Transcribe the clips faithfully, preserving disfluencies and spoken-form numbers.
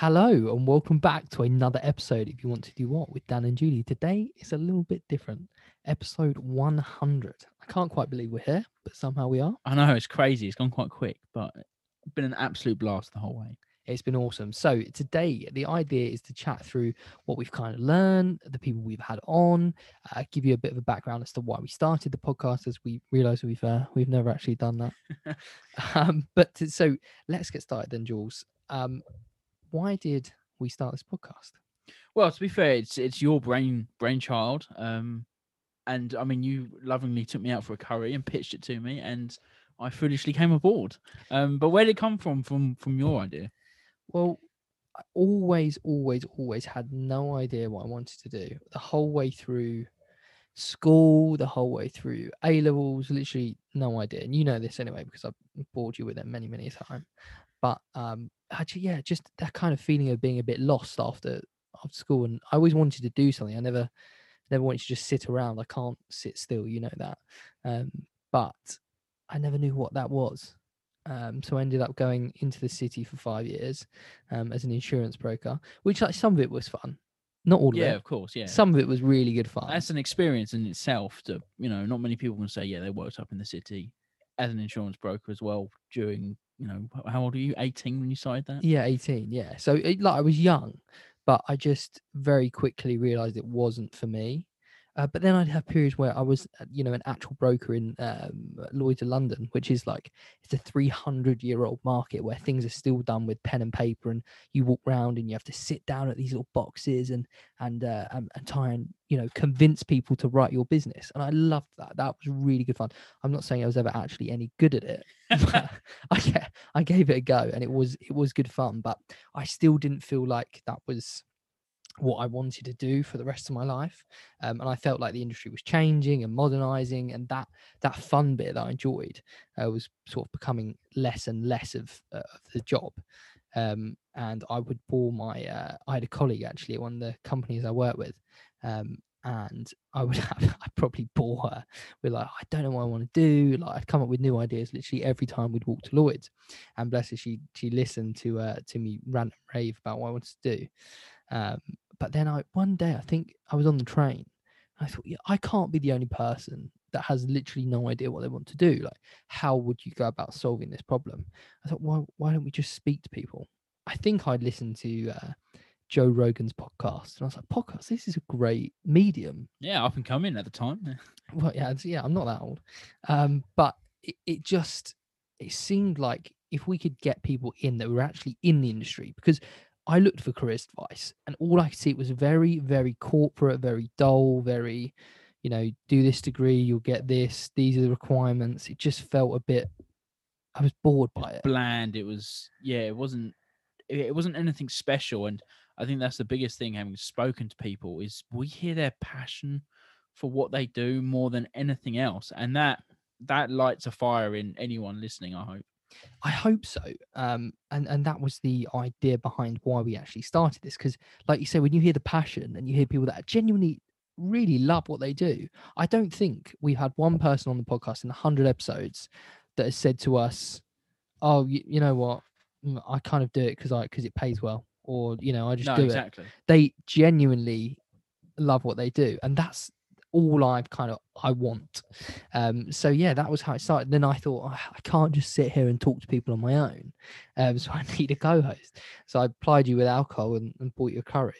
Hello and welcome back to another episode. If you want to do what with Dan and Julie, today is a little bit different. Episode one hundred. I can't quite believe we're here, but somehow we are. I know, it's crazy. It's gone quite quick, but it's been an absolute blast the whole way. It's been awesome. So today, the idea is to chat through what we've kind of learned, the people we've had on, uh, give you a bit of a background as to why we started the podcast, as we realised we've uh, we've never actually done that. um, but to, so let's get started then, Jules. Um, why did we start this podcast? Well, to be fair, it's it's your brain brainchild. Um, and I mean, you lovingly took me out for a curry and pitched it to me, and I foolishly came aboard. Um, but where did it come from, from, from your idea? Well, I always, always, always had no idea what I wanted to do. The whole way through school, the whole way through A-levels, literally no idea. And you know this anyway, because I've bored you with it many, many a time. But um, actually, yeah, just that kind of feeling of being a bit lost after after school. And I always wanted to do something. I never, never wanted to just sit around. I can't sit still, you know that. Um, but I never knew what that was. Um, so I ended up going into the city for five years um, as an insurance broker, which like some of it was fun. Not all of yeah, it. Yeah, of course. Yeah. Some of it was really good fun. That's an experience in itself that, you know, not many people can say, yeah, they worked up in the city as an insurance broker as well during, you know, how old were you? eighteen when you started that? Yeah, eighteen. Yeah. So it, like I was young, but I just very quickly realized it wasn't for me. Uh, but then I'd have periods where I was, you know, an actual broker in um, Lloyd's of London, which is like, it's a three hundred year old market where things are still done with pen and paper, and you walk around and you have to sit down at these little boxes and and uh, and, and try and, you know, convince people to write your business. And I loved that. That was really good fun. I'm not saying I was ever actually any good at it. But I, I gave it a go, and it was it was good fun, but I still didn't feel like that was what I wanted to do for the rest of my life. Um, and I felt like the industry was changing and modernizing, and that that fun bit that I enjoyed uh, was sort of becoming less and less of, uh, of the job. Um, and I would bore my, uh, I had a colleague actually at one of the companies I work with, um, and I would have, I probably bore her with like, I don't know what I want to do. Like I'd come up with new ideas literally every time we'd walk to Lloyd's, and bless her, she, she listened to, uh, to me rant and rave about what I wanted to do. Um, But then I, one day, I think I was on the train. I thought, yeah, I can't be the only person that has literally no idea what they want to do. Like, how would you go about solving this problem? I thought, why, why don't we just speak to people? I think I'd listened to uh, Joe Rogan's podcast. And I was like, podcast, this is a great medium. Yeah, up and coming at the time. Well, yeah, yeah, I'm not that old. Um, but it, it just, it seemed like if we could get people in that were actually in the industry, because I looked for career advice, and all I could see was very, very corporate, very dull, very, you know, do this degree, you'll get this. These are the requirements. It just felt a bit, I was bored by it. Bland. It was, yeah, it wasn't, it wasn't anything special. And I think that's the biggest thing, having spoken to people, is we hear their passion for what they do more than anything else. And that, that lights a fire in anyone listening, I hope. I hope so. Um, and, and that was the idea behind why we actually started this. Because like you say, when you hear the passion and you hear people that genuinely really love what they do, I don't think we've had one person on the podcast in one hundred episodes that has said to us, oh, you, you know what, I kind of do it because I because it pays well. Or, you know, I just no, do exactly. it. They genuinely love what they do. And that's all I've kind of I want. Um, so yeah, that was how it started. Then I thought, oh, I can't just sit here and talk to people on my own. Um, so I need a co-host. So I plied you with alcohol and, and bought you a curry.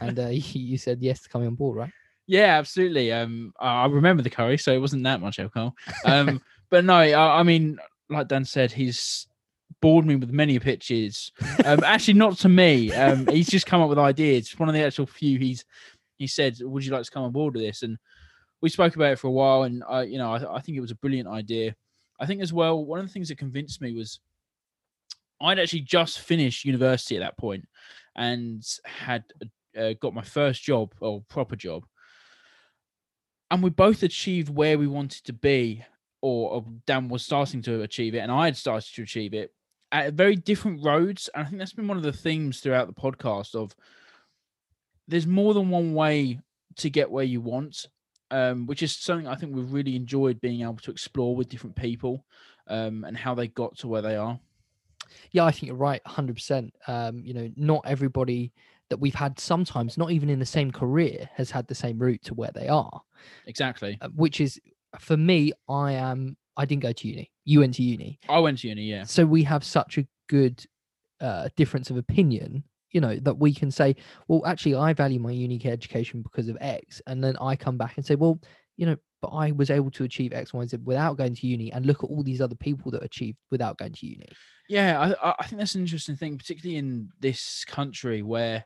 And uh, you said yes to coming on board, right? Yeah, absolutely. Um, I remember the curry, so it wasn't that much alcohol. Um, but no, I, I mean, like Dan said, he's bored me with many pitches. Um, actually, not to me. Um, he's just come up with ideas. It's one of the actual few he's. He said, would you like to come on board with this? And we spoke about it for a while. And, I, you know, I, I think it was a brilliant idea. I think as well, one of the things that convinced me was I'd actually just finished university at that point and had uh, got my first job or proper job. And we both achieved where we wanted to be, or, or Dan was starting to achieve it, and I had started to achieve it at very different roads. And I think that's been one of the themes throughout the podcast of, there's more than one way to get where you want, um, which is something I think we've really enjoyed being able to explore with different people um, and how they got to where they are. Yeah, I think you're right, one hundred percent. Um, you know, not everybody that we've had, sometimes not even in the same career, has had the same route to where they are. Exactly. Uh, which is, for me, I am. I didn't go to uni. You went to uni. I went to uni, yeah. So we have such a good uh, difference of opinion, you know, that we can say, well, actually, I value my uni education because of X. And then I come back and say, well, you know, but I was able to achieve X, Y, and Z without going to uni, and look at all these other people that achieved without going to uni. Yeah, I, I think that's an interesting thing, particularly in this country where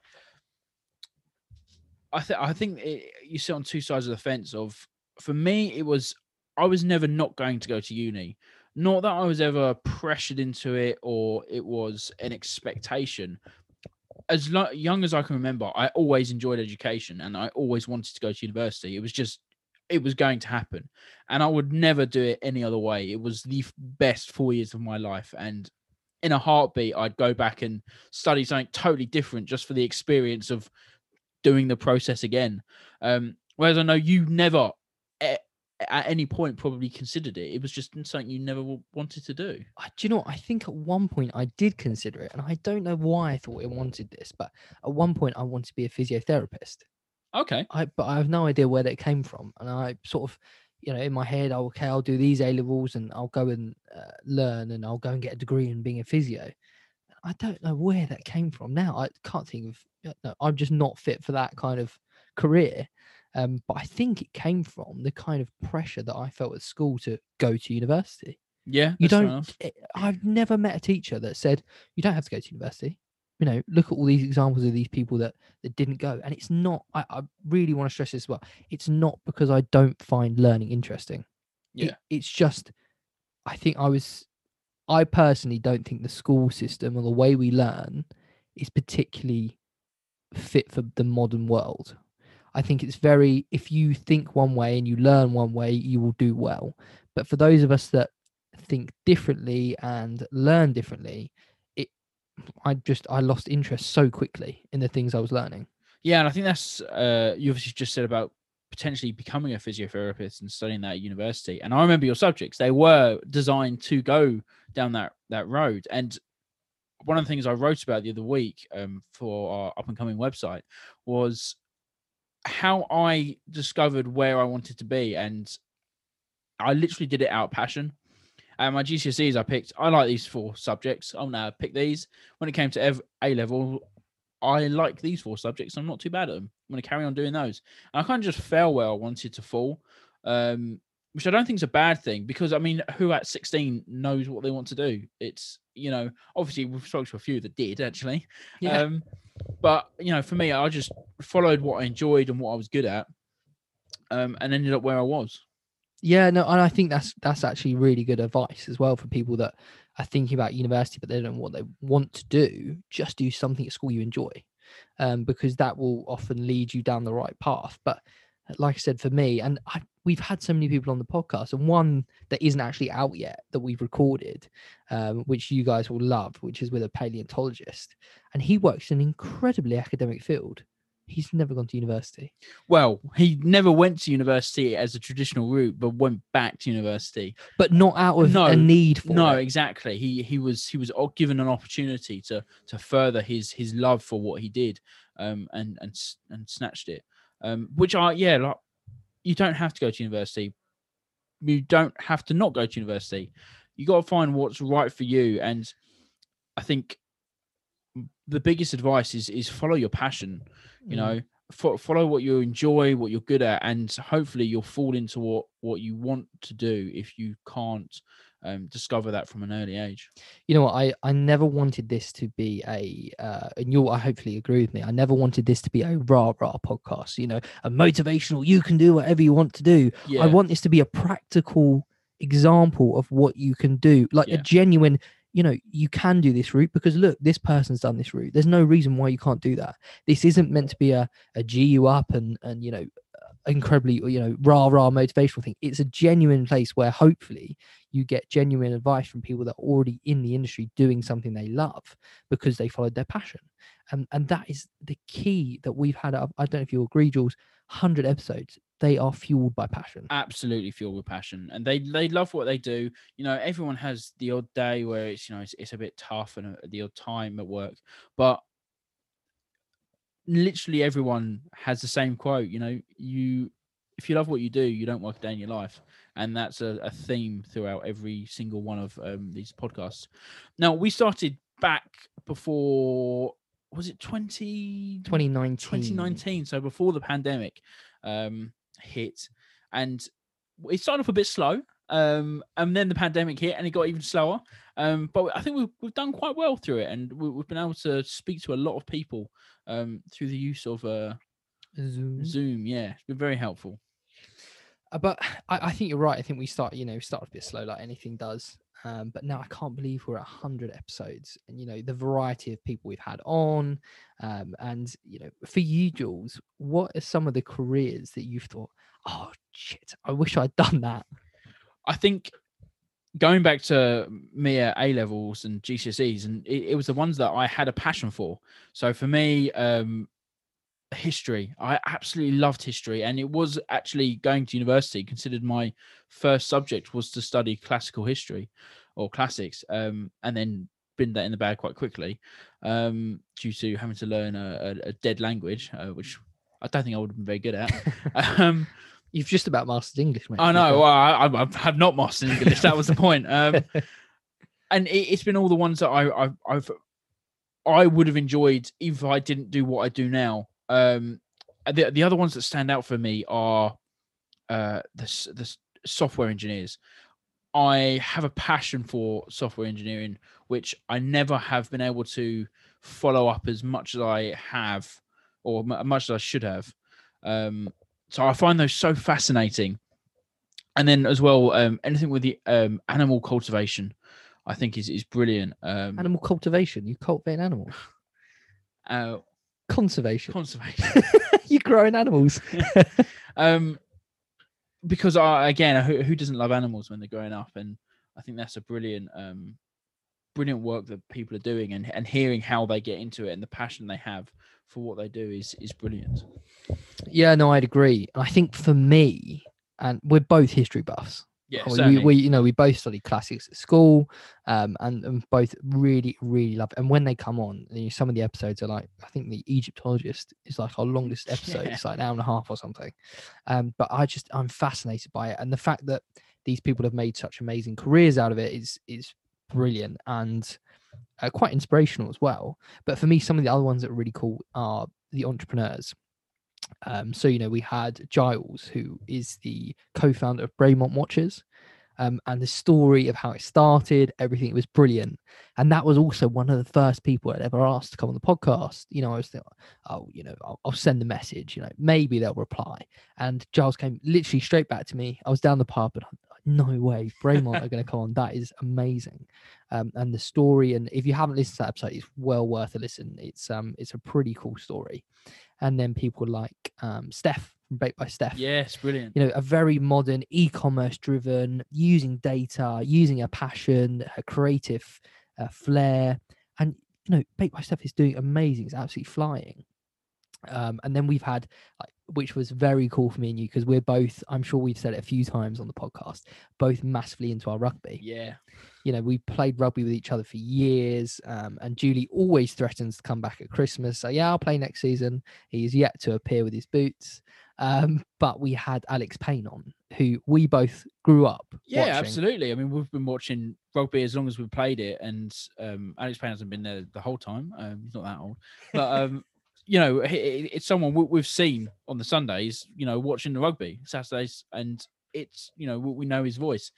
I, th- I think it, you sit on two sides of the fence of, for me, it was, I was never not going to go to uni. Not that I was ever pressured into it or it was an expectation. As lo- young as I can remember, I always enjoyed education and I always wanted to go to university. It was just, it was going to happen. And I would never do it any other way. It was the best four years of my life. And in a heartbeat, I'd go back and study something totally different just for the experience of doing the process again. Um, whereas I know you never... E- at any point probably considered it. It was just something you never wanted to do. Do you know what? I think at one point I did consider it, and I don't know why I thought I wanted this, but at one point I wanted to be a physiotherapist. Okay. I, but I have no idea where that came from. And I sort of, you know, in my head, oh, okay, I'll do these A-levels and I'll go and uh, learn and I'll go and get a degree in being a physio. I don't know where that came from now. I can't think of, no, I'm just not fit for that kind of career. Um, but I think it came from the kind of pressure that I felt at school to go to university. Yeah, you don't. It, I've never met a teacher that said you don't have to go to university. You know, look at all these examples of these people that, that didn't go. And it's not. I, I really want to stress this as well. It's not because I don't find learning interesting. Yeah, it, it's just I think I was. I personally don't think the school system or the way we learn is particularly fit for the modern world. I think it's very, if you think one way and you learn one way, you will do well. But for those of us that think differently and learn differently, it, I just, I lost interest so quickly in the things I was learning. Yeah. And I think that's, uh, you obviously just said about potentially becoming a physiotherapist and studying that at university. And I remember your subjects, they were designed to go down that, that road. And one of the things I wrote about the other week um, for our up and coming website was how I discovered where I wanted to be, and I literally did it out of passion. And my G C S Es, I picked, I like these four subjects. I'm going to pick these. When it came to ev- A-level, I like these four subjects. I'm not too bad at them. I'm going to carry on doing those. And I kind of just fell where I wanted to fall, um, which I don't think is a bad thing, because, I mean, who at sixteen knows what they want to do? It's, you know, obviously we've talked to a few that did, actually. Yeah. Um, But, you know, for me, I just followed what I enjoyed and what I was good at, um, and ended up where I was. Yeah, no, and I think that's that's actually really good advice as well for people that are thinking about university, but they don't know what they want to do. Just do something at school you enjoy, um, because that will often lead you down the right path. But like I said, for me, and I, we've had so many people on the podcast, and one that isn't actually out yet that we've recorded, um, which you guys will love, which is with a paleontologist. And he works in an incredibly academic field. He's never gone to university. Well, he never went to university as a traditional route, but went back to university. But not out of no, a need for no, it. No, exactly. He he was he was given an opportunity to to further his his love for what he did, um, and and and snatched it. Um, which are, yeah, like, you don't have to go to university. You don't have to not go to university. You got to find what's right for you. And I think the biggest advice is, is follow your passion, you mm. know, fo- follow what you enjoy, what you're good at, and hopefully you'll fall into what, what you want to do if you can't um, discover that from an early age. You know what? I, I never wanted this to be a, uh, and you'll I hopefully agree with me. I never wanted this to be a rah rah podcast, you know, a motivational, you can do whatever you want to do. Yeah. I want this to be a practical example of what you can do, like yeah. a genuine, you know, you can do this route because look, this person's done this route. There's no reason why you can't do that. This isn't meant to be a, a G you up and, and, you know, incredibly, you know, rah rah motivational thing. It's a genuine place where hopefully you get genuine advice from people that are already in the industry doing something they love because they followed their passion. And and that is the key that we've had. I don't know if you agree, Jules, one hundred episodes, they are fueled by passion. Absolutely fueled with passion. And they they love what they do. You know, everyone has the odd day where it's, you know, it's, it's a bit tough and a, the odd time at work. But literally everyone has the same quote, you know, you if you love what you do, you don't work a day in your life. And that's a, a theme throughout every single one of um, these podcasts. Now, we started back before... was it twenty, twenty nineteen? twenty nineteen, so before the pandemic um, hit. And it started off a bit slow, um, and then the pandemic hit and it got even slower. Um, but I think we've, we've done quite well through it, and we, we've been able to speak to a lot of people um, through the use of uh, Zoom. Zoom, yeah. It's been very helpful. Uh, but I, I think you're right. I think we start, you know, start a bit slow like anything does. Um, but now I can't believe we're at one hundred episodes, and, you know, the variety of people we've had on. Um, and, you know, for you, Jules, what are some of the careers that you've thought, oh, shit, I wish I'd done that? I think going back to me at A-levels and G C S Es, and it, it was the ones that I had a passion for. So for me, um, history, I absolutely loved history, and it was actually going to university considered my first subject was to study classical history or classics, um and then binned that in the bag quite quickly um due to having to learn a, a, a dead language, uh, which I don't think I would have been very good at. um You've just about mastered English, mate. I know. Well, I, I, I have not mastered English. That was the point. Um and it, it's been all the ones that I I've, I've I would have enjoyed if I didn't do what I do now. Um, the the other ones that stand out for me are uh, the the software engineers. I have a passion for software engineering, which I never have been able to follow up as much as I have, or m- much as I should have. Um, so I find those so fascinating. And then as well, um, anything with the um, animal cultivation, I think is is brilliant. Um, animal cultivation, you cultivate animals. Uh, Conservation. Conservation. You're growing animals. um, because, I, again, who, who doesn't love animals when they're growing up? And I think that's a brilliant um, brilliant work that people are doing, and, and hearing how they get into it and the passion they have for what they do is is brilliant. Yeah, no, I'd agree. I think for me, and we're both history buffs. Yeah, we, we you know we both study classics at school, um, and, and both really really love it. And when they come on, you know, some of the episodes are like, I think the Egyptologist is like our longest episode. Yeah. It's like an hour and a half or something. Um, but I just I'm fascinated by it, and the fact that these people have made such amazing careers out of it is is brilliant and uh, quite inspirational as well. But for me, some of the other ones that are really cool are the entrepreneurs. Um, so, you know, we had Giles, who is the co-founder of Braymont Watches, um, and the story of how it started, everything was brilliant. And that was also one of the first people I'd ever asked to come on the podcast. You know, I was thinking, oh, you know, I'll, I'll send the message, you know, maybe they'll reply. And Giles came literally straight back to me. I was down the pub and I'm like, no way, Braymont are going to come on. That is amazing. Um, and the story, and if you haven't listened to that episode, it's well worth a listen. It's um, it's a pretty cool story. And then people like um, Steph from Baked by Steph. Yes, brilliant. You know, a very modern, e-commerce driven, using data, using her passion, her creative uh, flair. And, you know, Baked by Steph is doing amazing. It's absolutely flying. Um, and then we've had, like, which was very cool for me and you, because we're both, I'm sure we've said it a few times on the podcast, both massively into our rugby. Yeah. You know, we played rugby with each other for years, um, and Julie always threatens to come back at Christmas. So, yeah, I'll play next season. He's yet to appear with his boots. Um, but we had Alex Payne on, who we both grew up yeah, watching. Absolutely. I mean, we've been watching rugby as long as we've played it. And um, Alex Payne hasn't been there the whole time. Um, he's not that old. But... Um, you know, it's someone we've seen on the Sundays, you know, watching the rugby Saturdays, and it's, you know, we know his voice,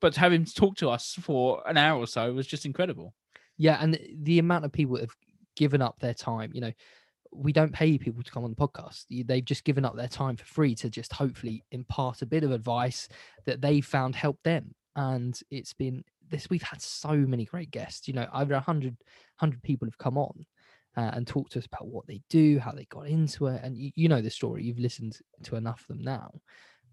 but to have him talk to us for an hour or so was just incredible. Yeah. And the amount of people that have given up their time, you know, we don't pay people to come on the podcast. They've just given up their time for free to just hopefully impart a bit of advice that they found helped them. And it's been this, we've had so many great guests, you know, over a hundred, hundred people have come on. Uh, and talk to us about what they do, how they got into it. And you, you know the story, you've listened to enough of them now.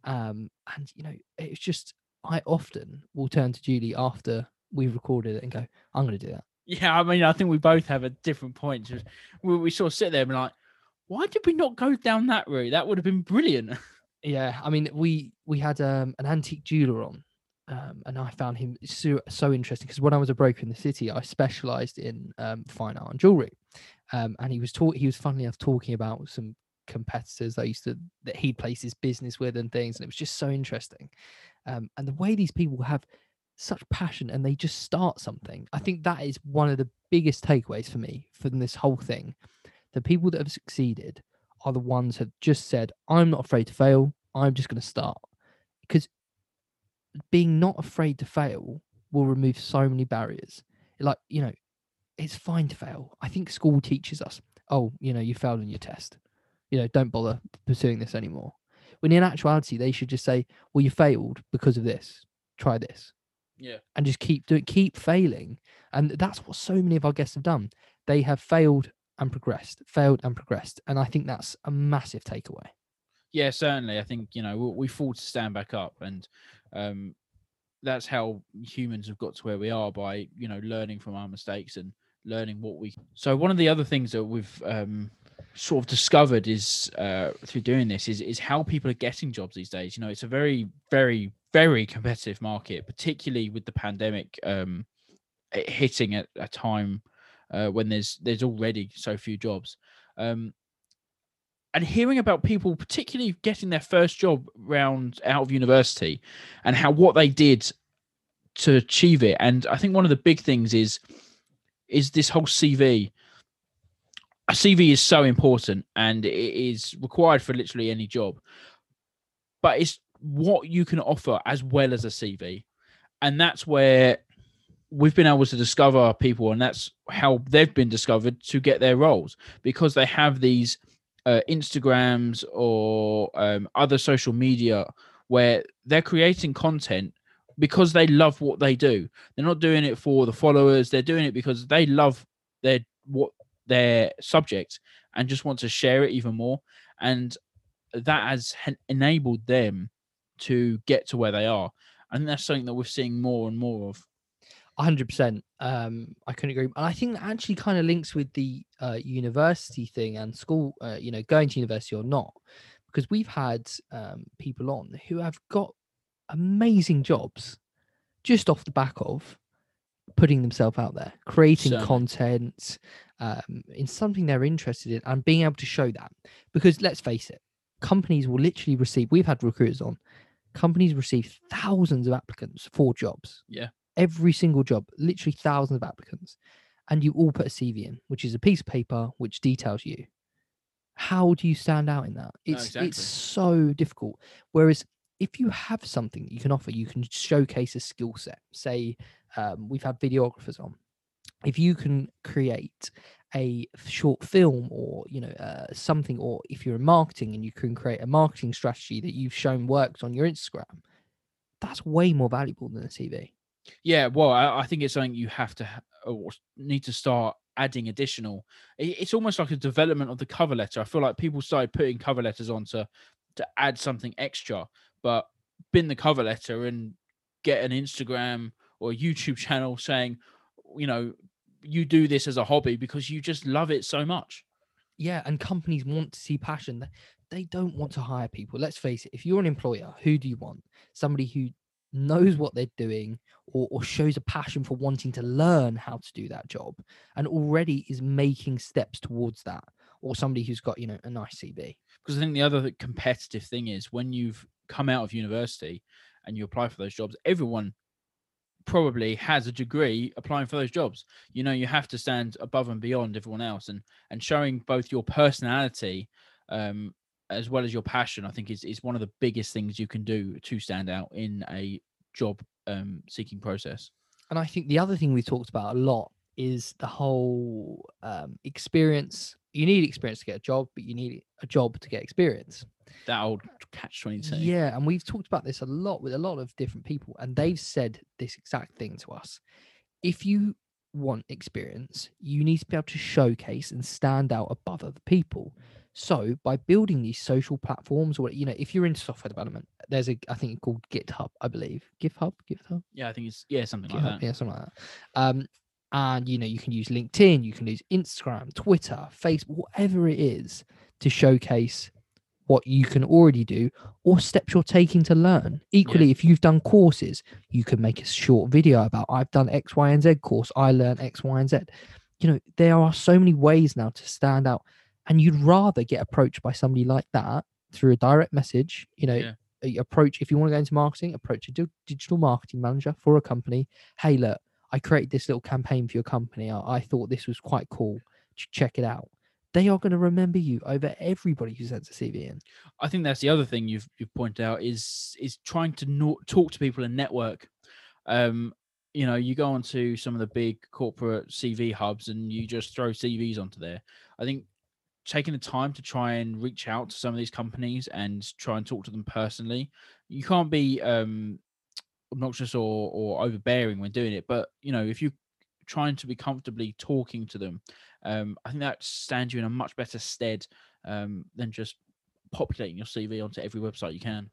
Um, and, you know, it's just, I often will turn to Julie after we've recorded it and go, I'm going to do that. Yeah, I mean, I think we both have a different point. We, we sort of sit there and be like, why did we not go down that route? That would have been brilliant. Yeah, I mean, we we had um, an antique jeweler on, um, and I found him so, so interesting because when I was a broker in the city, I specialised in um, fine art and jewellery, um, and he was talk he was funnily enough talking about some competitors that I used to that he'd place his business with and things, and it was just so interesting, um, and the way these people have such passion and they just start something. I think that is one of the biggest takeaways for me from this whole thing. The people that have succeeded are the ones who have just said, I'm not afraid to fail. I'm just going to start. Because being not afraid to fail will remove so many barriers. Like, you know, it's fine to fail. I think school teaches us, oh, you know, you failed on your test. You know, don't bother pursuing this anymore. When in actuality, they should just say, well, you failed because of this. Try this. Yeah. And just keep doing, keep failing. And that's what so many of our guests have done. They have failed and progressed, failed and progressed. And I think that's a massive takeaway. Yeah, certainly. I think, you know, we fall to stand back up, and um, that's how humans have got to where we are, by, you know, learning from our mistakes and learning what we. So one of the other things that we've um, sort of discovered is uh, through doing this is, is how people are getting jobs these days. You know, it's a very, very, very competitive market, particularly with the pandemic um, hitting at a time uh, when there's there's already so few jobs. Um, and hearing about people, particularly getting their first job round out of university, and how what they did to achieve it. And I think one of the big things is is this whole C V. A C V is so important, and it is required for literally any job, but it's what you can offer as well as a C V. And that's where we've been able to discover people, and that's how they've been discovered to get their roles, because they have these uh, Instagrams or um, other social media where they're creating content because they love what they do. They're not doing it for the followers. They're doing it because they love their what their subject and just want to share it even more. And that has enabled them to get to where they are. And that's something that we're seeing more and more of. one hundred percent. Um, I couldn't agree. And I think that actually kind of links with the uh, university thing and school, uh, you know, going to university or not, because we've had um, people on who have got amazing jobs just off the back of putting themselves out there, creating so. content um, in something they're interested in and being able to show that. Because let's face it, companies will literally receive, we've had recruiters on, companies receive thousands of applicants for jobs. Yeah. Every single job, literally thousands of applicants. And you all put a C V in, which is a piece of paper which details you. How do you stand out in that? It's, no, exactly. It's so difficult. Whereas if you have something that you can offer, you can showcase a skill set. Say um, we've had videographers on. If you can create a short film or, you know, uh, something, or if you're in marketing and you can create a marketing strategy that you've shown works on your Instagram, that's way more valuable than a C V. Yeah, well, I, I think it's something you have to or need to start adding additional. It's almost like a development of the cover letter. I feel like people started putting cover letters on to, to add something extra, but bin the cover letter and get an Instagram or YouTube channel saying, you know, you do this as a hobby because you just love it so much. Yeah, and companies want to see passion. They don't want to hire people. Let's face it, if you're an employer, who do you want? Somebody who knows what they're doing or, or shows a passion for wanting to learn how to do that job and already is making steps towards that, or somebody who's got, you know, a nice C V. Because I think the other competitive thing is when you've come out of university and you apply for those jobs, everyone probably has a degree applying for those jobs. You know, you have to stand above and beyond everyone else, and and showing both your personality um as well as your passion, I think is is one of the biggest things you can do to stand out in a job um seeking process. And I think the other thing we talked about a lot is the whole um experience. You need experience to get a job, but you need a job to get experience. That old catch twenty-two. Yeah, and we've talked about this a lot with a lot of different people, and they've said this exact thing to us. If you want experience, you need to be able to showcase and stand out above other people. So by building these social platforms, or, you know, if you're into software development, there's a, I think called GitHub, I believe. GitHub? GitHub? Yeah, I think it's, yeah, something GitHub, like that. Yeah, something like that. Um, And, you know, you can use LinkedIn, you can use Instagram, Twitter, Facebook, whatever it is. to showcase what you can already do or steps you're taking to learn. Equally, yeah. if you've done courses, you can make a short video about, I've done X, Y, and Z course. I learned X, Y, and Z. You know, there are so many ways now to stand out, and you'd rather get approached by somebody like that through a direct message, you know, yeah. approach. If you want to go into marketing, approach a digital marketing manager for a company. Hey, look, I created this little campaign for your company. I, I thought this was quite cool. Check it out. They are going to remember you over everybody who sends a C V in. I think that's the other thing you've you've pointed out is is trying to not talk to people and network. Um, you know, you go onto some of the big corporate C V hubs and you just throw C Vs onto there. I think taking the time to try and reach out to some of these companies and try and talk to them personally. You can't be um, obnoxious or or overbearing when doing it, but you know, if you trying to be comfortably talking to them, um I think that stands you in a much better stead um than just populating your C V onto every website you can.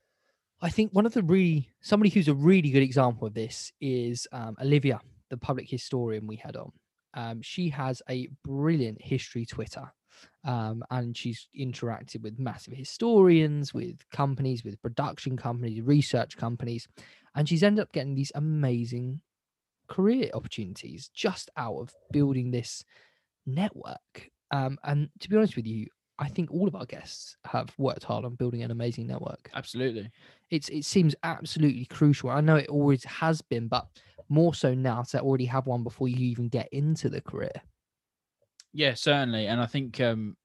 I think one of the really somebody who's a really good example of this is um Olivia, the public historian we had on. Um she has a brilliant history Twitter, um and she's interacted with massive historians, with companies, with production companies, research companies, and she's ended up getting these amazing career opportunities just out of building this network. Um, and to be honest with you, I think all of our guests have worked hard on building an amazing network. Absolutely. It's it seems absolutely crucial. I know it always has been, but more so now to already have one before you even get into the career. Yeah, certainly. And I think um,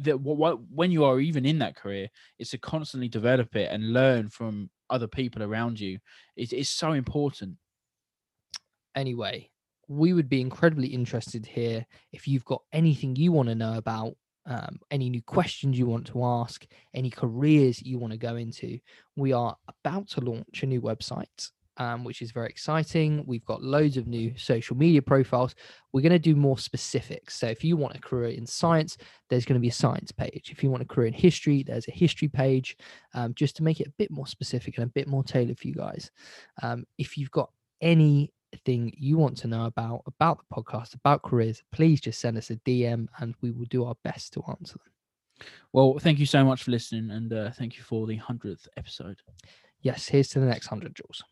that when you are even in that career, it's to constantly develop it and learn from other people around you. It is so important. Anyway, we would be incredibly interested here if you've got anything you want to know about, um, any new questions you want to ask, any careers you want to go into. We are about to launch a new website, um, which is very exciting. We've got loads of new social media profiles. We're going to do more specifics. So if you want a career in science, there's going to be a science page. If you want a career in history, there's a history page, um, just to make it a bit more specific and a bit more tailored for you guys. Um, if you've got any thing you want to know about about the podcast, about careers, please just send us a D M and we will do our best to answer them. Well, thank you so much for listening, and uh, thank you for the hundredth episode. Yes, here's to the next hundred, Jules.